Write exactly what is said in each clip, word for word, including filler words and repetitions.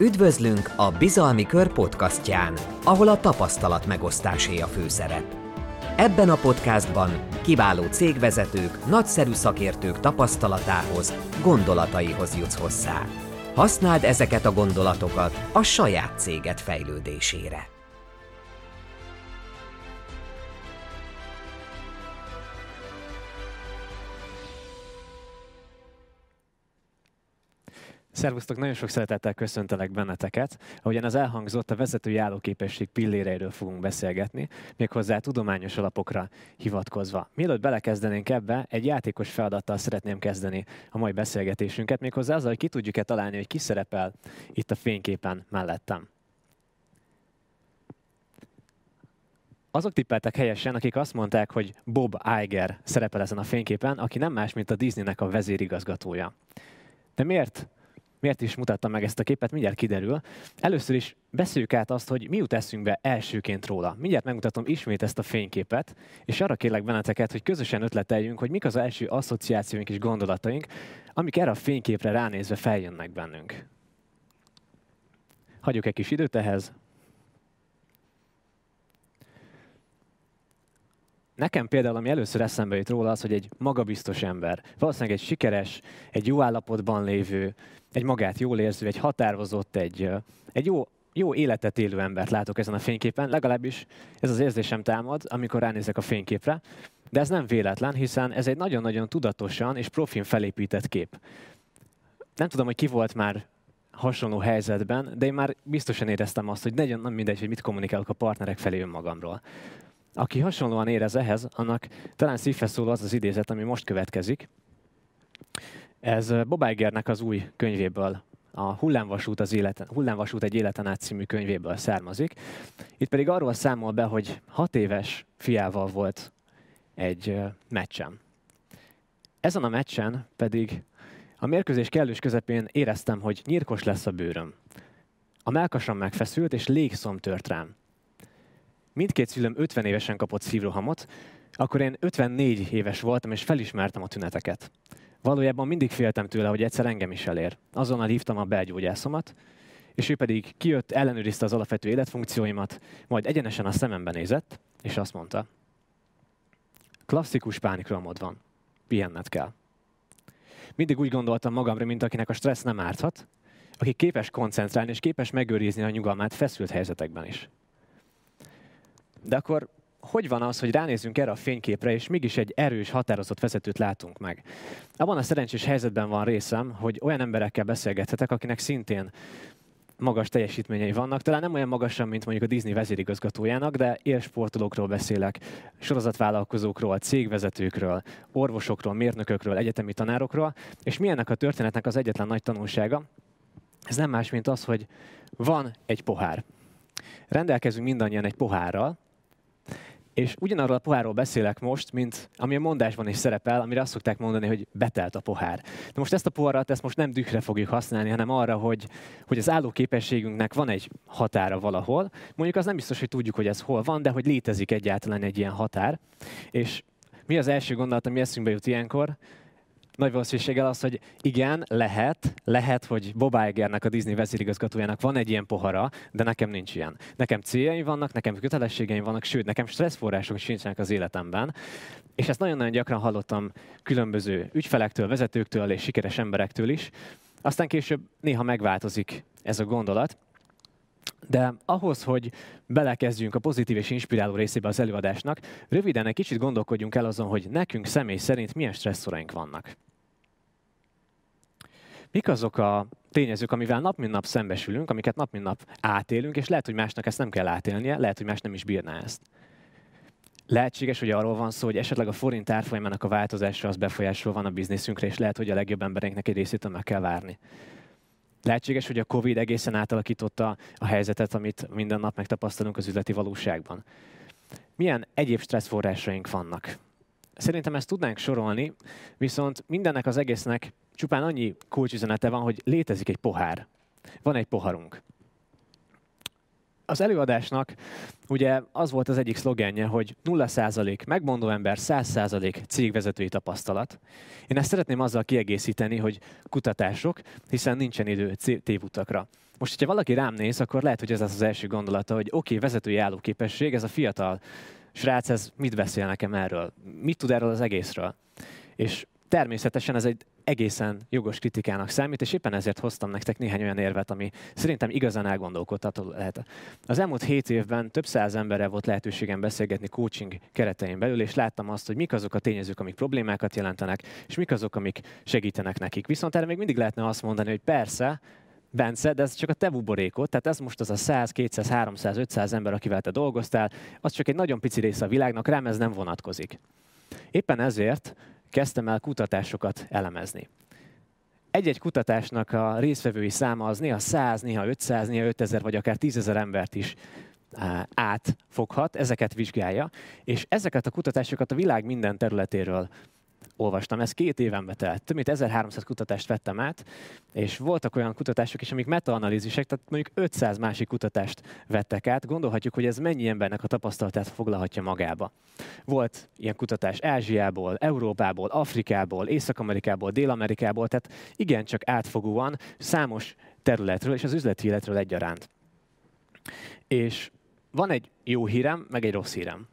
Üdvözlünk a Bizalmi Kör podcastján, ahol a tapasztalat megosztásé a főszerep. Ebben a podcastban kiváló cégvezetők, nagyszerű szakértők tapasztalatához, gondolataihoz jutsz hozzá. Használd ezeket a gondolatokat a saját céged fejlődésére. Szervusztok, nagyon sok szeretettel köszöntelek benneteket. Ahogyan az elhangzott, a vezetői állóképesség pilléreiről fogunk beszélgetni, méghozzá tudományos alapokra hivatkozva. Mielőtt belekezdenénk ebbe, egy játékos feladattal szeretném kezdeni a mai beszélgetésünket, méghozzá azzal, hogy ki tudjuk-e találni, hogy ki szerepel itt a fényképen mellettem. Azok tippeltek helyesen, akik azt mondták, hogy Bob Iger szerepel ezen a fényképen, aki nem más, mint a Disneynek a vezérigazgatója. De miért? Miért is mutattam meg ezt a képet? Mindjárt kiderül. Először is beszéljük át azt, hogy mi jut eszünkbe elsőként róla. Mindjárt megmutatom ismét ezt a fényképet, és arra kérlek benneteket, hogy közösen ötleteljünk, hogy mik az első asszociációink és gondolataink, amik erre a fényképre ránézve feljönnek bennünk. Hagyjuk egy kis időt ehhez. Nekem például, ami először eszembe jut róla, az, hogy egy magabiztos ember, valószínűleg egy sikeres, egy jó állapotban lévő, egy magát jól érző, egy határozott, egy, egy jó, jó életet élő embert látok ezen a fényképen, legalábbis ez az érzésem támad, amikor ránézek a fényképre, de ez nem véletlen, hiszen ez egy nagyon-nagyon tudatosan és profin felépített kép. Nem tudom, hogy ki volt már hasonló helyzetben, de én már biztosan éreztem azt, hogy nagyon nem mindegy, hogy mit kommunikálok a partnerek felé önmagamról. Aki hasonlóan érez ehhez, annak talán szívhez szóló az az idézet, ami most következik. Ez Bob Igernek az új könyvéből, a Hullámvasút, az életen, Hullámvasút egy életen át című könyvéből származik. Itt pedig arról számol be, hogy hat éves fiával volt egy meccsen. Ezen a meccsen pedig a mérkőzés kellős közepén éreztem, hogy nyírkos lesz a bőröm. A mellkasom megfeszült és légszom tört rám. Mindkét szülőm ötven évesen kapott szívrohamot, akkor én ötvennégy éves voltam, és felismertem a tüneteket. Valójában mindig féltem tőle, hogy egyszer engem is elér. Azonnal hívtam a belgyógyászomat, és ő pedig kijött, ellenőrizte az alapvető életfunkcióimat, majd egyenesen a szemembe nézett, és azt mondta: klasszikus pánikrohamod van, pihenned kell. Mindig úgy gondoltam magamra, mint akinek a stressz nem árthat, aki képes koncentrálni és képes megőrizni a nyugalmát feszült helyzetekben is. De akkor hogy van az, hogy ránézzünk erre a fényképre, és mégis egy erős, határozott vezetőt látunk meg? Abban a szerencsés helyzetben van részem, hogy olyan emberekkel beszélgethetek, akinek szintén magas teljesítményei vannak, talán nem olyan magasan, mint mondjuk a Disney vezérigazgatójának, de élsportolókról beszélek, sorozatvállalkozókról, cégvezetőkről, orvosokról, mérnökökről, egyetemi tanárokról, és mi ennek a történetnek az egyetlen nagy tanulsága? Ez nem más, mint az, hogy van egy pohár. Rendelkezünk mindannyian egy pohárral, és ugyanarról a pohárról beszélek most, mint ami a mondásban is szerepel, amire azt szokták mondani, hogy betelt a pohár. De most ezt a poharat ezt most nem dühre fogjuk használni, hanem arra, hogy, hogy az állóképességünknek van egy határa valahol. Mondjuk az nem biztos, hogy tudjuk, hogy ez hol van, de hogy létezik egyáltalán egy ilyen határ. És mi az első gondolat, ami eszünkbe jut ilyenkor? Nagy valószínűséggel az, hogy igen, lehet, lehet, hogy Bob Igernek, a Disney vezérigazgatójának van egy ilyen pohara, de nekem nincs ilyen. Nekem céljaim vannak, nekem kötelességeim vannak, sőt, nekem stresszforrások sincsenek az életemben. És ezt nagyon-nagyon gyakran hallottam különböző ügyfelektől, vezetőktől és sikeres emberektől is. Aztán később néha megváltozik ez a gondolat. De ahhoz, hogy belekezdjünk a pozitív és inspiráló részébe az előadásnak, röviden egy kicsit gondolkodjunk el azon, hogy nekünk személy szerint milyen stresszoraink vannak. Mik azok a tényezők, amivel nap mint nap szembesülünk, amiket nap mint nap átélünk, és lehet, hogy másnak ezt nem kell átélnie, lehet, hogy más nem is bírná ezt. Lehetséges, hogy arról van szó, hogy esetleg a forint árfolyamának a változása az befolyásról van a bizniszünkre, és lehet, hogy a legjobb embereinknek egy részét meg kell várni. Lehetséges, hogy a Covid egészen átalakította a helyzetet, amit minden nap megtapasztalunk az üzleti valóságban. Milyen egyéb stresszforrásaink vannak? Szerintem ezt tudnánk sorolni, viszont mindennek az egésznek csupán annyi kulcsüzenete van, hogy létezik egy pohár. Van egy poharunk. Az előadásnak ugye az volt az egyik szlogenje, hogy nulla százalék megmondó ember, száz százalék cégvezetői tapasztalat. Én ezt szeretném azzal kiegészíteni, hogy kutatások, hiszen nincsen idő tévutakra. Most, hogyha valaki rám néz, akkor lehet, hogy ez az az első gondolata, hogy oké, okay, vezetői állóképesség, ez a fiatal srác, ez mit beszél nekem erről? Mit tud erről az egészről? És természetesen ez egy egészen jogos kritikának számít, és éppen ezért hoztam nektek néhány olyan érvet, ami szerintem igazán elgondolkodható lehet. Az elmúlt hét évben több száz emberrel volt lehetőségem beszélgetni coaching keretein belül, és láttam azt, hogy mik azok a tényezők, amik problémákat jelentenek, és mik azok, amik segítenek nekik. Viszont erre még mindig lehetne azt mondani, hogy persze, Bence, de ez csak a te buborékod, tehát ez most az a száz, kétszáz, háromszáz, ötszáz ember, akivel te dolgoztál, az csak egy nagyon pici része a világnak, rám ez nem vonatkozik. Éppen ezért kezdtem el kutatásokat elemezni. Egy-egy kutatásnak a résztvevői száma az néha száz, néha ötszáz, néha ötezer, vagy akár tízezer embert is átfoghat, ezeket vizsgálja, és ezeket a kutatásokat a világ minden területéről olvastam. Ez két éven telt. Több mint ezerháromszáz kutatást vettem át, és voltak olyan kutatások is, amik metaanalízisek, tehát mondjuk ötszáz másik kutatást vettek át. Gondolhatjuk, hogy ez mennyi embernek a tapasztalatát foglalhatja magába. Volt ilyen kutatás Ázsiából, Európából, Afrikából, Észak-Amerikából, Dél-Amerikából, tehát igencsak átfogóan számos területről és az üzleti életről egyaránt. És van egy jó hírem, meg egy rossz hírem.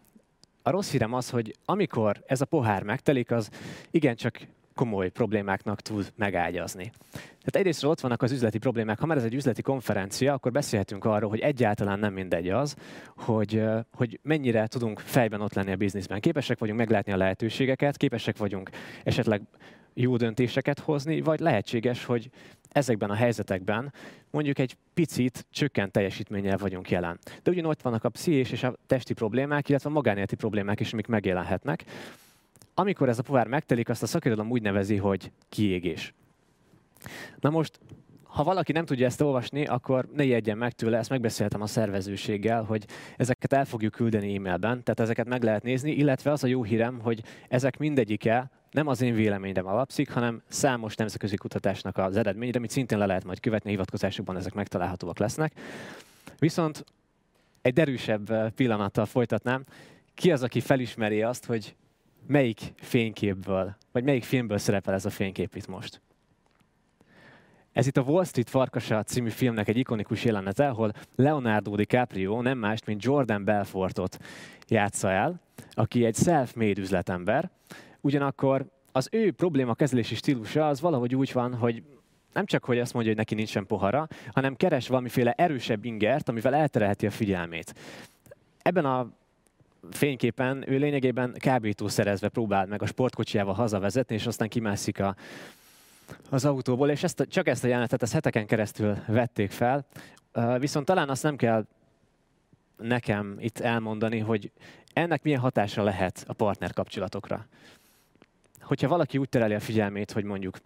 A rossz hírem az, hogy amikor ez a pohár megtelik, az igencsak komoly problémáknak tud megágyazni. Tehát egyrészt ott vannak az üzleti problémák. Ha már ez egy üzleti konferencia, akkor beszélhetünk arról, hogy egyáltalán nem mindegy az, hogy, hogy mennyire tudunk fejben ott lenni a bizniszben. Képesek vagyunk meglátni a lehetőségeket, képesek vagyunk esetleg jó döntéseket hozni, vagy lehetséges, hogy ezekben a helyzetekben mondjuk egy picit csökkent teljesítménnyel vagyunk jelen. De ugyanott vannak a pszichés és a testi problémák, illetve a magánéleti problémák is, amik megjelenhetnek. Amikor ez a pohár megtelik, azt a szakirodalom úgy nevezi, hogy kiégés. Na most, ha valaki nem tudja ezt olvasni, akkor ne ijedjen meg tőle, ezt megbeszéltem a szervezőséggel, hogy ezeket el fogjuk küldeni e-mailben, tehát ezeket meg lehet nézni, illetve az a jó hírem, hogy ezek mindegyike nem az én véleményem alapszik, hanem számos nemzetközi kutatásnak az eredménye, amit szintén le lehet majd követni, hivatkozásokban ezek megtalálhatóak lesznek. Viszont egy derűsebb pillanattal folytatnám. Ki az, aki felismeri azt, hogy melyik fényképből, vagy melyik filmből szerepel ez a fénykép itt most? Ez itt a Wall Street Farkasa című filmnek egy ikonikus jelenete, ahol Leonardo DiCaprio nem más, mint Jordan Belfortot játsza el, aki egy self-made üzletember. Ugyanakkor az ő problémakezelési stílusa az valahogy úgy van, hogy nem csak hogy azt mondja, hogy neki nincsen pohara, hanem keres valamiféle erősebb ingert, amivel elterelheti a figyelmét. Ebben a fényképen ő lényegében kábítószerezve próbál meg a sportkocsijával hazavezetni, és aztán kimászik a, az autóból, és ezt, csak ezt a jelenetet, ezt heteken keresztül vették fel. Viszont talán azt nem kell nekem itt elmondani, hogy ennek milyen hatása lehet a partnerkapcsolatokra. Hogyha valaki úgy tereli a figyelmét, hogy mondjuk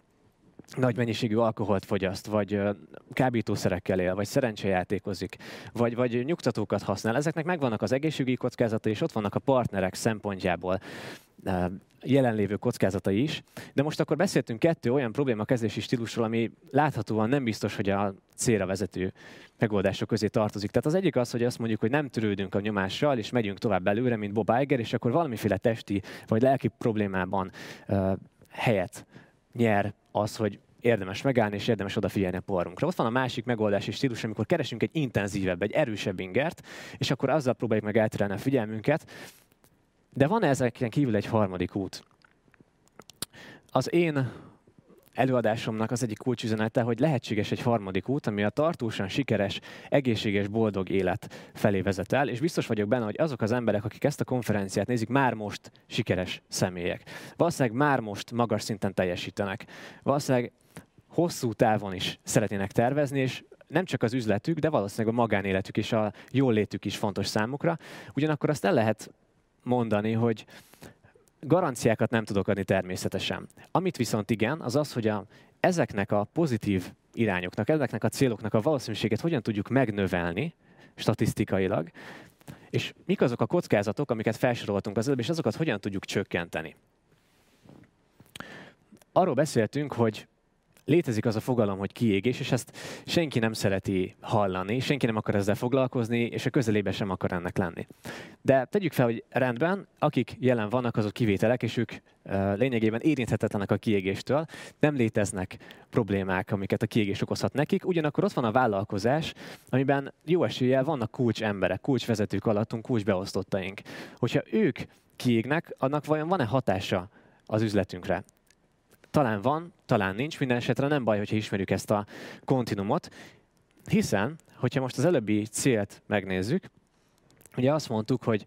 nagy mennyiségű alkoholt fogyaszt, vagy kábítószerekkel él, vagy szerencsejátékozik, vagy, vagy nyugtatókat használ, ezeknek megvannak az egészségügyi kockázatai, és ott vannak a partnerek szempontjából jelenlévő kockázatai is. De most akkor beszéltünk kettő olyan problémakezelési stílusról, ami láthatóan nem biztos, hogy a célra vezető megoldások közé tartozik. Tehát az egyik az, hogy azt mondjuk, hogy nem törődünk a nyomással, és megyünk tovább előre, mint Bob Iger, és akkor valamiféle testi vagy lelki problémában uh, helyet nyer az, hogy érdemes megállni, és érdemes odafigyelni a poharunkra. Ott van a másik megoldási stílus, amikor keresünk egy intenzívebb, egy erősebb ingert, és akkor azzal próbáljuk meg elterelni a figyelmünket. De van ezeken kívül egy harmadik út. Az én előadásomnak az egyik kulcsüzenete, hogy lehetséges egy harmadik út, ami a tartósan sikeres, egészséges, boldog élet felé vezet el, és biztos vagyok benne, hogy azok az emberek, akik ezt a konferenciát nézik, már most sikeres személyek. Valószínűleg már most magas szinten teljesítenek. Valószínűleg hosszú távon is szeretnének tervezni, és nem csak az üzletük, de valószínűleg a magánéletük és a jólétük is fontos számukra. Ugyanakkor azt el lehet mondani, hogy garanciákat nem tudok adni természetesen. Amit viszont igen, az az, hogy a, ezeknek a pozitív irányoknak, ezeknek a céloknak a valószínűséget hogyan tudjuk megnövelni statisztikailag, és mik azok a kockázatok, amiket felsoroltunk az előbb, és azokat hogyan tudjuk csökkenteni. Arról beszéltünk, hogy Létezik az a fogalom, hogy kiégés, és ezt senki nem szereti hallani, senki nem akar ezzel foglalkozni, és a közelébe sem akar ennek lenni. De tegyük fel, hogy rendben, akik jelen vannak, azok kivételek, és ők uh, lényegében érinthetetlenek a kiégéstől, nem léteznek problémák, amiket a kiégés okozhat nekik, ugyanakkor ott van a vállalkozás, amiben jó eséllyel vannak kulcsemberek, kulcsvezetők alattunk, kulcsbeosztottaink. Hogyha ők kiégnek, annak vajon van-e hatása az üzletünkre? Talán van, talán nincs, minden esetre nem baj, hogyha ismerjük ezt a kontinuumot, hiszen, hogyha most az előbbi célt megnézzük, ugye azt mondtuk, hogy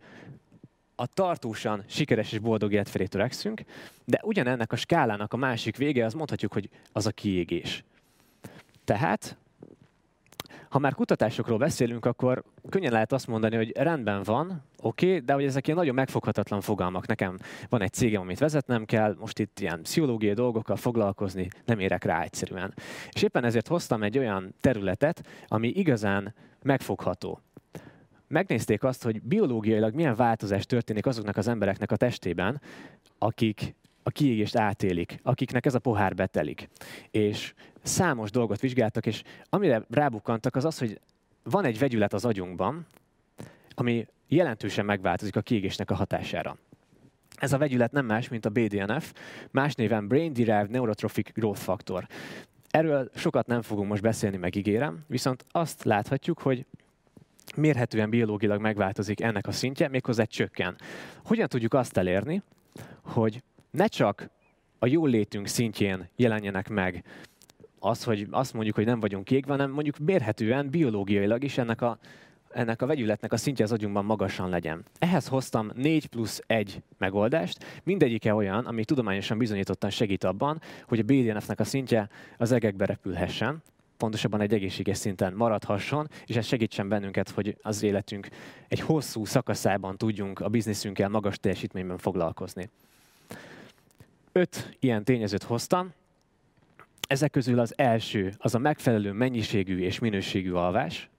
a tartósan sikeres és boldog élet felé törekszünk, de ugyanennek a skálának a másik vége, azt mondhatjuk, hogy az a kiégés. Tehát, ha már kutatásokról beszélünk, akkor könnyen lehet azt mondani, hogy rendben van, oké, okay, de hogy ezek ilyen nagyon megfoghatatlan fogalmak. Nekem van egy cégem, amit vezetnem kell, most itt ilyen pszichológiai dolgokkal foglalkozni nem érek rá egyszerűen. És éppen ezért hoztam egy olyan területet, ami igazán megfogható. Megnézték azt, hogy biológiailag milyen változás történik azoknak az embereknek a testében, akik a kiégést átélik, akiknek ez a pohár betelik. És számos dolgot vizsgáltak, és amire rábukkantak az az, hogy van egy vegyület az agyunkban, ami jelentősen megváltozik a kiégésnek a hatására. Ez a vegyület nem más, mint a bé dé en ef, más néven Brain Derived Neurotrophic Growth Factor. Erről sokat nem fogunk most beszélni, megígérem, viszont azt láthatjuk, hogy mérhetően biológilag megváltozik ennek a szintje, méghozzá csökken. Hogyan tudjuk azt elérni, hogy ne csak a jólétünk szintjén jelenjenek meg az, hogy azt mondjuk, hogy nem vagyunk kiégve, hanem mondjuk mérhetően, biológiailag is ennek a, ennek a vegyületnek a szintje az agyunkban magasan legyen. Ehhez hoztam négy plusz egy megoldást, mindegyike olyan, ami tudományosan bizonyítottan segít abban, hogy a bé dé en ef-nek a szintje az egekbe repülhessen, pontosabban egy egészséges szinten maradhasson, és ez segítsen bennünket, hogy az életünk egy hosszú szakaszában tudjunk a bizniszünkkel magas teljesítményben foglalkozni. Öt ilyen tényezőt hoztam. Ezek közül az első, az a megfelelő mennyiségű és minőségű alvás.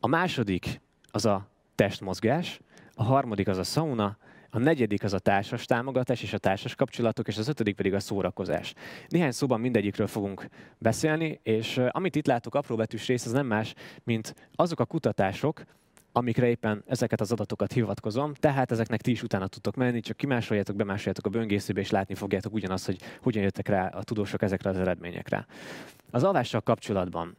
A második, az a testmozgás. A harmadik, az a szauna. A negyedik, az a társas támogatás és a társas kapcsolatok, és az ötödik pedig a szórakozás. Néhány szóban mindegyikről fogunk beszélni, és amit itt látok, apróbetűs rész, az nem más, mint azok a kutatások, amikre éppen ezeket az adatokat hivatkozom, tehát ezeknek ti is utána tudtok menni, csak kimásoljátok, bemásoljátok a böngészőbe, és látni fogjátok ugyanazt, hogy hogyan jöttek rá a tudósok ezekre az eredményekre. Az alvással kapcsolatban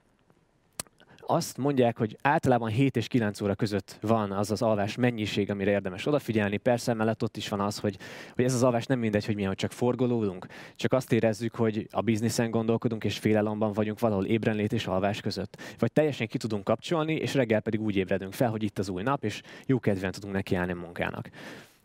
azt mondják, hogy általában hét és kilenc óra között van az az alvás mennyiség, amire érdemes odafigyelni. Persze mellett ott is van az, hogy, hogy ez az alvás nem mindegy, hogy milyen, hogy csak forgolódunk, csak azt érezzük, hogy a bizniszen gondolkodunk és félelemben vagyunk valahol ébrenlét és alvás között. Vagy teljesen ki tudunk kapcsolni, és reggel pedig úgy ébredünk fel, hogy itt az új nap, és jó kedven tudunk nekiállni a munkának.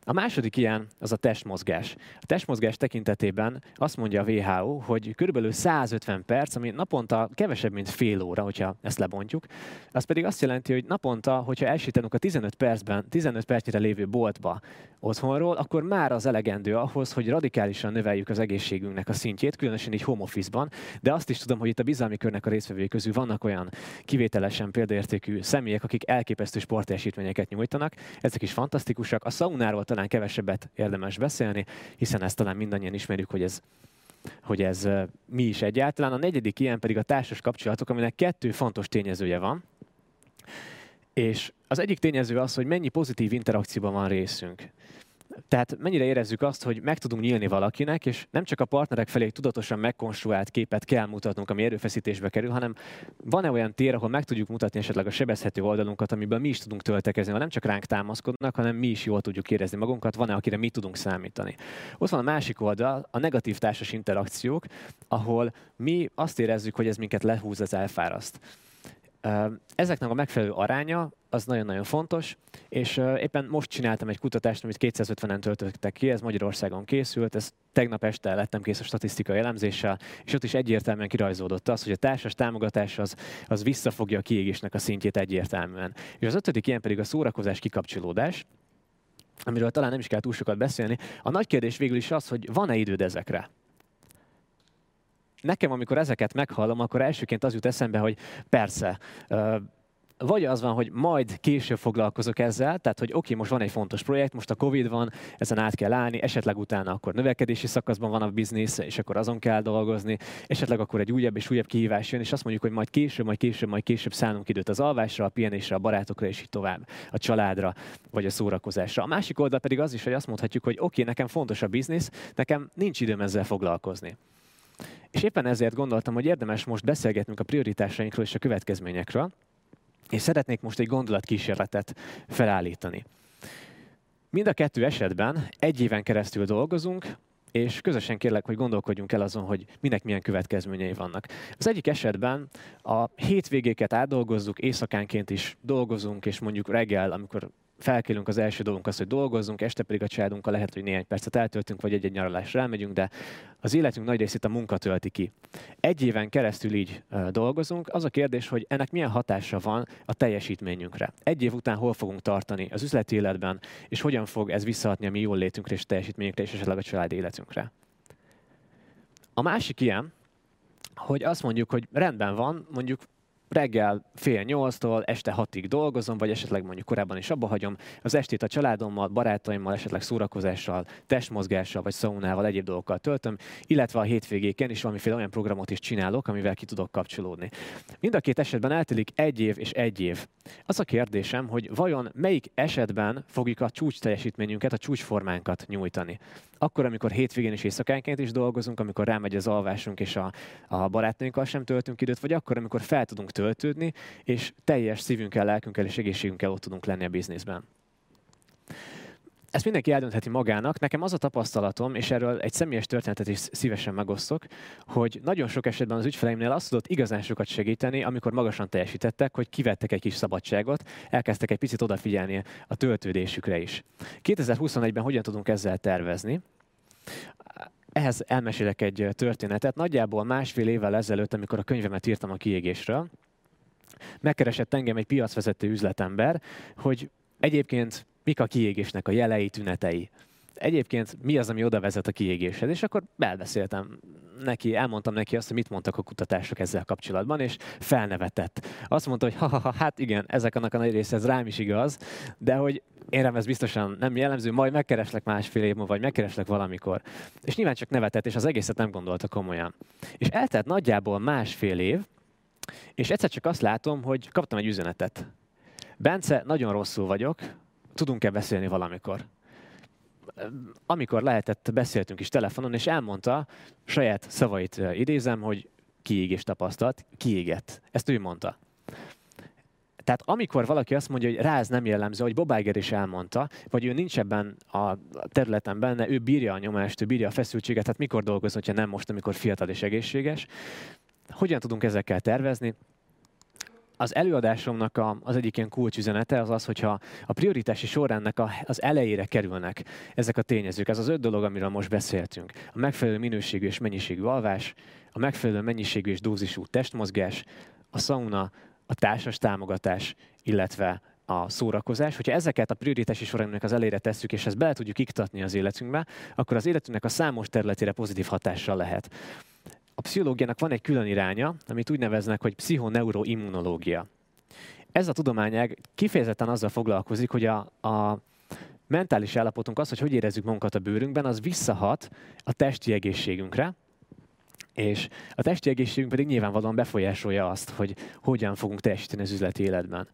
A második ilyen az a testmozgás. A testmozgás tekintetében azt mondja a vé há o, hogy körülbelül száz ötven perc, ami naponta kevesebb, mint fél óra, hogyha ezt lebontjuk. Az pedig azt jelenti, hogy naponta, hogyha elsétálunk a tizenöt percben, tizenöt percnyire lévő boltba otthonról, akkor már az elegendő ahhoz, hogy radikálisan növeljük az egészségünknek a szintjét, különösen így home office-ban, de azt is tudom, hogy itt a Bizalmi Körnek a résztvevői közül vannak olyan kivételesen példaértékű személyek, akik elképesztő sportteljesítményeket nyújtanak. Ezek is fantasztikusak. A szaunáról talán kevesebbet érdemes beszélni, hiszen ezt talán mindannyian ismerjük, hogy ez, hogy ez mi is egyáltalán. A negyedik ilyen pedig a társas kapcsolatok, aminek kettő fontos tényezője van. És az egyik tényező az, hogy mennyi pozitív interakcióban van részünk. Tehát mennyire érezzük azt, hogy meg tudunk nyílni valakinek, és nem csak a partnerek felé tudatosan megkonstruált képet kell mutatnunk, ami erőfeszítésbe kerül, hanem van-e olyan tér, ahol meg tudjuk mutatni esetleg a sebezhető oldalunkat, amiből mi is tudunk töltekezni, ha nem csak ránk támaszkodnak, hanem mi is jól tudjuk érezni magunkat, van-e, akire mi tudunk számítani. Ott van a másik oldal, a negatív társas interakciók, ahol mi azt érezzük, hogy ez minket lehúz, az elfáraszt. Ezeknek a megfelelő aránya az nagyon-nagyon fontos, és éppen most csináltam egy kutatást, amit kétszázötvenen töltöttek ki, ez Magyarországon készült, ez tegnap este lettem kész a statisztikai elemzéssel, és ott is egyértelműen kirajzódott az, hogy a társas támogatás az, az visszafogja a kiégésnek a szintjét egyértelműen. És az ötödik ilyen pedig a szórakozás, kikapcsolódás, amiről talán nem is kell túl sokat beszélni. A nagy kérdés végül is az, hogy van-e időd ezekre? Nekem, amikor ezeket meghallom, akkor elsőként az jut eszembe, hogy persze, vagy az van, hogy majd később foglalkozok ezzel, tehát hogy oké, most van egy fontos projekt, most a Covid van, ezen át kell állni, esetleg utána akkor növekedési szakaszban van a biznisz, és akkor azon kell dolgozni, esetleg akkor egy újabb és újabb kihívás jön, és azt mondjuk, hogy majd később, majd később, majd később szánunk időt az alvásra, a pihenésre, a barátokra, és így tovább, a családra, vagy a szórakozásra. A másik oldal pedig az is, hogy azt mondhatjuk, hogy oké, nekem fontos a biznisz, nekem nincs időm ezzel foglalkozni. És éppen ezért gondoltam, hogy érdemes most beszélgetnünk a prioritásainkról és a következményekről, és szeretnék most egy gondolatkísérletet felállítani. Mind a kettő esetben egy éven keresztül dolgozunk, és közösen kérlek, hogy gondolkodjunk el azon, hogy minek milyen következményei vannak. Az egyik esetben a hétvégéket átdolgozzuk, éjszakánként is dolgozunk, és mondjuk reggel, amikor felkelünk, az első dolgunk az, hogy dolgozzunk, este pedig a családunkkal lehet, hogy néhány percet eltöltünk, vagy egy-egy nyaralásra elmegyünk, de az életünk nagy részét a munka tölti ki. Egy éven keresztül így dolgozunk. Az a kérdés, hogy ennek milyen hatása van a teljesítményünkre. Egy év után hol fogunk tartani az üzleti életben, és hogyan fog ez visszahatni a mi jól létünkre és teljesítményünkre, és esetleg a családi életünkre. A másik ilyen, hogy azt mondjuk, hogy rendben van, mondjuk reggel fél nyolctól este hatig dolgozom, vagy esetleg mondjuk korábban is abba hagyom, az estét a családommal, barátaimmal, esetleg szórakozással, testmozgással, vagy szaunával, egyéb dolgokkal töltöm, illetve a hétvégéken is valamiféle olyan programot is csinálok, amivel ki tudok kapcsolódni. Mind a két esetben eltelik egy év és egy év. Az a kérdésem, hogy vajon melyik esetben fogjuk a csúcs teljesítményünket, a csúcsformánkat nyújtani? Akkor, amikor hétvégén és éjszakánként is dolgozunk, amikor rámegy az alvásunk és a, a barátainkkal sem töltünk időt, vagy akkor, amikor fel tudunk töltődni, és teljes szívünkkel, lelkünkkel és egészségünkkel ott tudunk lenni a bizniszben. Ezt mindenki eldöntheti magának. Nekem az a tapasztalatom, és erről egy személyes történetet is szívesen megosztok, hogy nagyon sok esetben az ügyfeleimnél azt tudott igazán sokat segíteni, amikor magasan teljesítettek, hogy kivettek egy kis szabadságot, elkezdtek egy picit odafigyelni a töltődésükre is. kétezer-huszonegyben hogyan tudunk ezzel tervezni? Ehhez elmesélek egy történetet. Nagyjából másfél évvel ezelőtt, amikor a könyvemet írtam a kiégésről, megkeresett engem egy piacvezető üzletember, hogy egyébként mik a kiégésnek a jelei, tünetei. Egyébként mi az, ami oda vezet a kiégéshez? És akkor belbeszéltem neki, elmondtam neki azt, hogy mit mondtak a kutatások ezzel kapcsolatban, és felnevetett. Azt mondta, hogy ha, ha, ha, hát igen, ezek annak a nagy része, ez rám is igaz, de hogy én rám ez biztosan nem jellemző, majd megkereslek másfél év múlva, vagy megkereslek valamikor. És nyilván csak nevetett, és az egészet nem gondolta komolyan. És eltelt nagyjából másfél év, és egyszer csak azt látom, hogy kaptam egy üzenetet. Bence, nagyon rosszul vagyok, tudunk-e beszélni valamikor? Amikor lehetett, beszéltünk is telefonon, és elmondta, saját szavait idézem, hogy kiégés tapasztalt, kiégett. Ezt ő mondta. Tehát amikor valaki azt mondja, hogy rá ez nem jellemző, hogy Bob Iger is elmondta, vagy ő nincs ebben a területen benne, ő bírja a nyomást, ő bírja a feszültséget, tehát mikor dolgozni, hogyha nem most, amikor fiatal és egészséges. Hogyan tudunk ezekkel tervezni? Az előadásomnak a, az egyik ilyen kulcsüzenete az az, hogyha a prioritási sorrendnek a, az elejére kerülnek ezek a tényezők. Ez az öt dolog, amiről most beszéltünk. A megfelelő minőségű és mennyiségű alvás, a megfelelő mennyiségű és dózisú testmozgás, a szauna, a társas támogatás, illetve a szórakozás. Hogyha ezeket a prioritási sorrendnek az elejére tesszük, és ezt bele tudjuk iktatni az életünkbe, akkor az életünknek a számos területére pozitív hatással lehet. A pszichológiának van egy külön iránya, amit úgy neveznek, hogy pszichoneuroimmunológia. Ez a tudományág kifejezetten azzal foglalkozik, hogy a, a mentális állapotunk, az, hogy hogy érezzük magunkat a bőrünkben, az visszahat a testi egészségünkre, és a testi egészségünk pedig nyilvánvalóan befolyásolja azt, hogy hogyan fogunk teljesíteni az üzleti életben.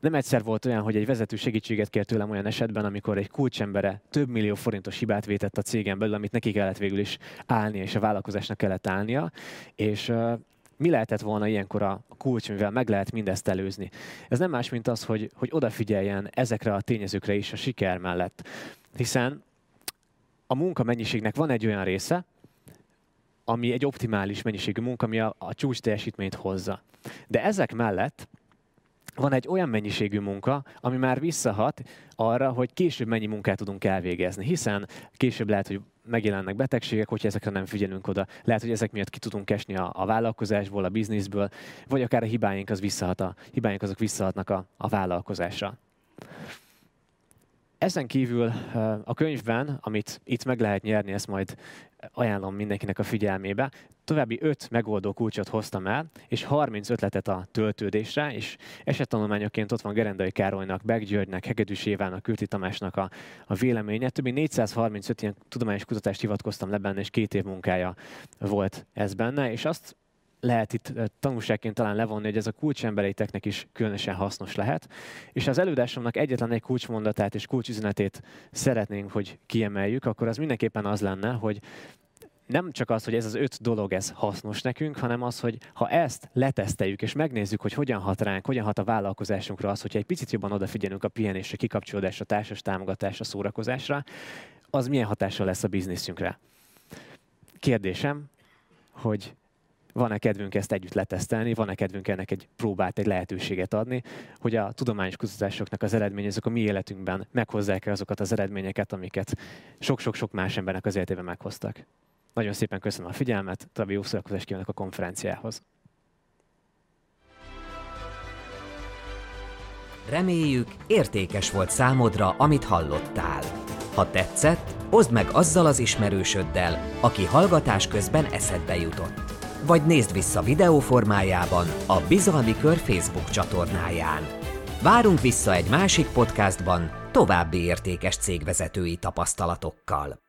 Nem egyszer volt olyan, hogy egy vezető segítséget kért tőlem olyan esetben, amikor egy kulcsembere több millió forintos hibát vétett a cégen belül, amit neki kellett végül is állnia, és a vállalkozásnak kellett állnia, és uh, mi lehetett volna ilyenkor a kulcs, mivel meg lehet mindezt előzni? Ez nem más, mint az, hogy, hogy odafigyeljen ezekre a tényezőkre is a siker mellett. Hiszen a munkamennyiségnek van egy olyan része, ami egy optimális mennyiségű munka, ami a, a csúcs teljesítményt hozza. De ezek mellett van egy olyan mennyiségű munka, ami már visszahat arra, hogy később mennyi munkát tudunk elvégezni. Hiszen később lehet, hogy megjelennek betegségek, hogyha ezekre nem figyelünk oda. Lehet, hogy ezek miatt ki tudunk esni a, a vállalkozásból, a bizniszből, vagy akár a hibáink, az visszahat a, hibáink azok visszahatnak a, a vállalkozásra. Ezen kívül a könyvben, amit itt meg lehet nyerni, ezt majd ajánlom mindenkinek a figyelmébe, további öt megoldó kulcsot hoztam el, és harminc ötletet a töltődésre, és esettanulmányokként ott van Gerendai Károlynak, Beggyörgynek, Hegedűs Évának, Külti Tamásnak a, a véleménye. Több mint négyszázharmincöt ilyen tudományos kutatást hivatkoztam le benne, és két év munkája volt ez benne, és azt lehet itt tanulságként talán levonni, hogy ez a kulcsembereiteknek is különösen hasznos lehet. És az előadásomnak egyetlen egy kulcsmondatát és kulcsüzenetét szeretnénk, hogy kiemeljük, akkor az mindenképpen az lenne, hogy nem csak az, hogy ez az öt dolog, ez hasznos nekünk, hanem az, hogy ha ezt leteszteljük és megnézzük, hogy hogyan hat ránk, hogyan hat a vállalkozásunkra az, hogyha egy picit jobban odafigyelünk a pihenésre, kikapcsolódásra, társas támogatásra, szórakozásra, az milyen hatással lesz a bizniszünkre. Kérdésem, hogy van-e kedvünk ezt együtt letesztelni, van-e kedvünk ennek egy próbát, egy lehetőséget adni, hogy a tudományos kutatásoknak az eredménye, azok a mi életünkben meghozzák-e azokat az eredményeket, amiket sok-sok-sok más embernek az életében meghoztak. Nagyon szépen köszönöm a figyelmet, további jó szórakozást kívánok a konferenciához. Reméljük, értékes volt számodra, amit hallottál. Ha tetszett, oszd meg azzal az ismerősöddel, aki hallgatás közben eszedbe jutott. Vagy nézd vissza videó formájában a Bizalmi Kör Facebook csatornáján. Várunk vissza egy másik podcastban további értékes cégvezetői tapasztalatokkal.